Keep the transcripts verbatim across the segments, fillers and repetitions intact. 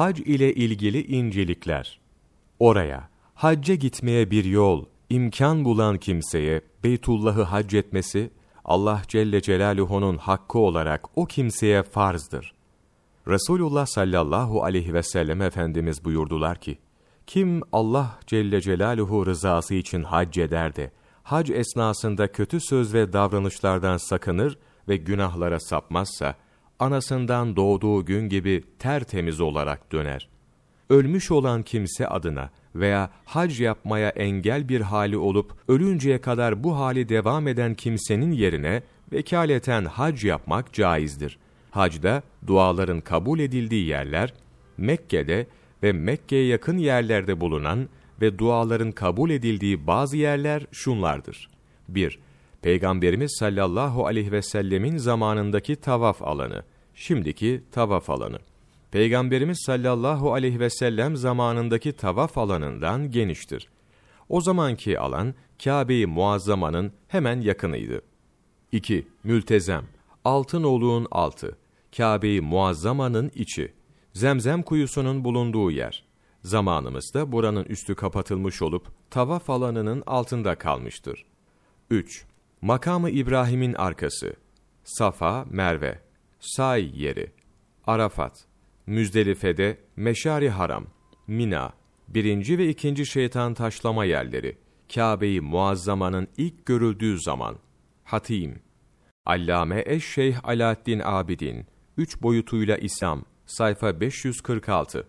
Hac ile ilgili incelikler. Oraya, hacca gitmeye bir yol, imkan bulan kimseye Beytullah'ı hac etmesi, Allah Celle Celaluhu'nun hakkı olarak o kimseye farzdır. Resulullah sallallahu aleyhi ve sellem Efendimiz buyurdular ki, kim Allah Celle Celaluhu rızası için hac eder de, hac esnasında kötü söz ve davranışlardan sakınır ve günahlara sapmazsa, anasından doğduğu gün gibi tertemiz olarak döner. Ölmüş olan kimse adına veya hac yapmaya engel bir hali olup, ölünceye kadar bu hali devam eden kimsenin yerine vekaleten hac yapmak caizdir. Hacda duaların kabul edildiği yerler, Mekke'de ve Mekke'ye yakın yerlerde bulunan ve duaların kabul edildiği bazı yerler şunlardır. bir- Peygamberimiz sallallahu aleyhi ve sellemin zamanındaki tavaf alanı, şimdiki tavaf alanı. Peygamberimiz sallallahu aleyhi ve sellem zamanındaki tavaf alanından geniştir. O zamanki alan, Kabe-i Muazzama'nın hemen yakınıydı. iki- Mültezem, altın oluğun altı, Kabe-i Muazzama'nın içi, Zemzem kuyusunun bulunduğu yer. Zamanımızda buranın üstü kapatılmış olup, tavaf alanının altında kalmıştır. üç- Makam-ı İbrahim'in arkası, Safa, Merve, Say yeri, Arafat, Müzdelife'de Meşari Haram, Mina, birinci ve ikinci şeytan taşlama yerleri, Kabe-i Muazzama'nın ilk görüldüğü zaman, Hatim, Allame eş-Şeyh Alaaddin Abidin, üç boyutuyla İslam, sayfa beş yüz kırk altı.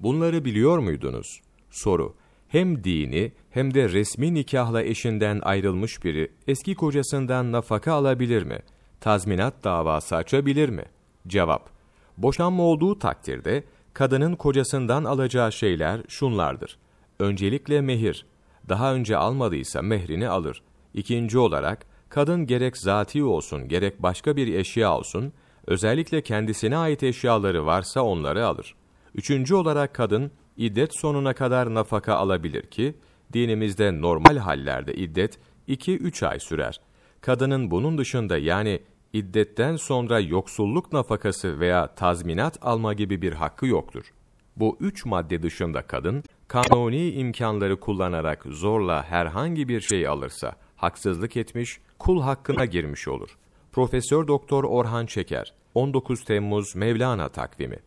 Bunları biliyor muydunuz? Soru. Hem dini hem de resmi nikahla eşinden ayrılmış biri eski kocasından nafaka alabilir mi? Tazminat davası açabilir mi? Cevap. Boşanma olduğu takdirde kadının kocasından alacağı şeyler şunlardır. Öncelikle mehir. Daha önce almadıysa mehrini alır. İkinci olarak kadın gerek zati olsun gerek başka bir eşya olsun, özellikle kendisine ait eşyaları varsa onları alır. Üçüncü olarak kadın iddet sonuna kadar nafaka alabilir ki, dinimizde normal hallerde iddet iki üç ay sürer. Kadının bunun dışında yani iddetten sonra yoksulluk nafakası veya tazminat alma gibi bir hakkı yoktur. Bu üç madde dışında kadın, kanuni imkanları kullanarak zorla herhangi bir şey alırsa, haksızlık etmiş, kul hakkına girmiş olur. Profesör Doktor Orhan Çeker, on dokuz Temmuz Mevlana Takvimi.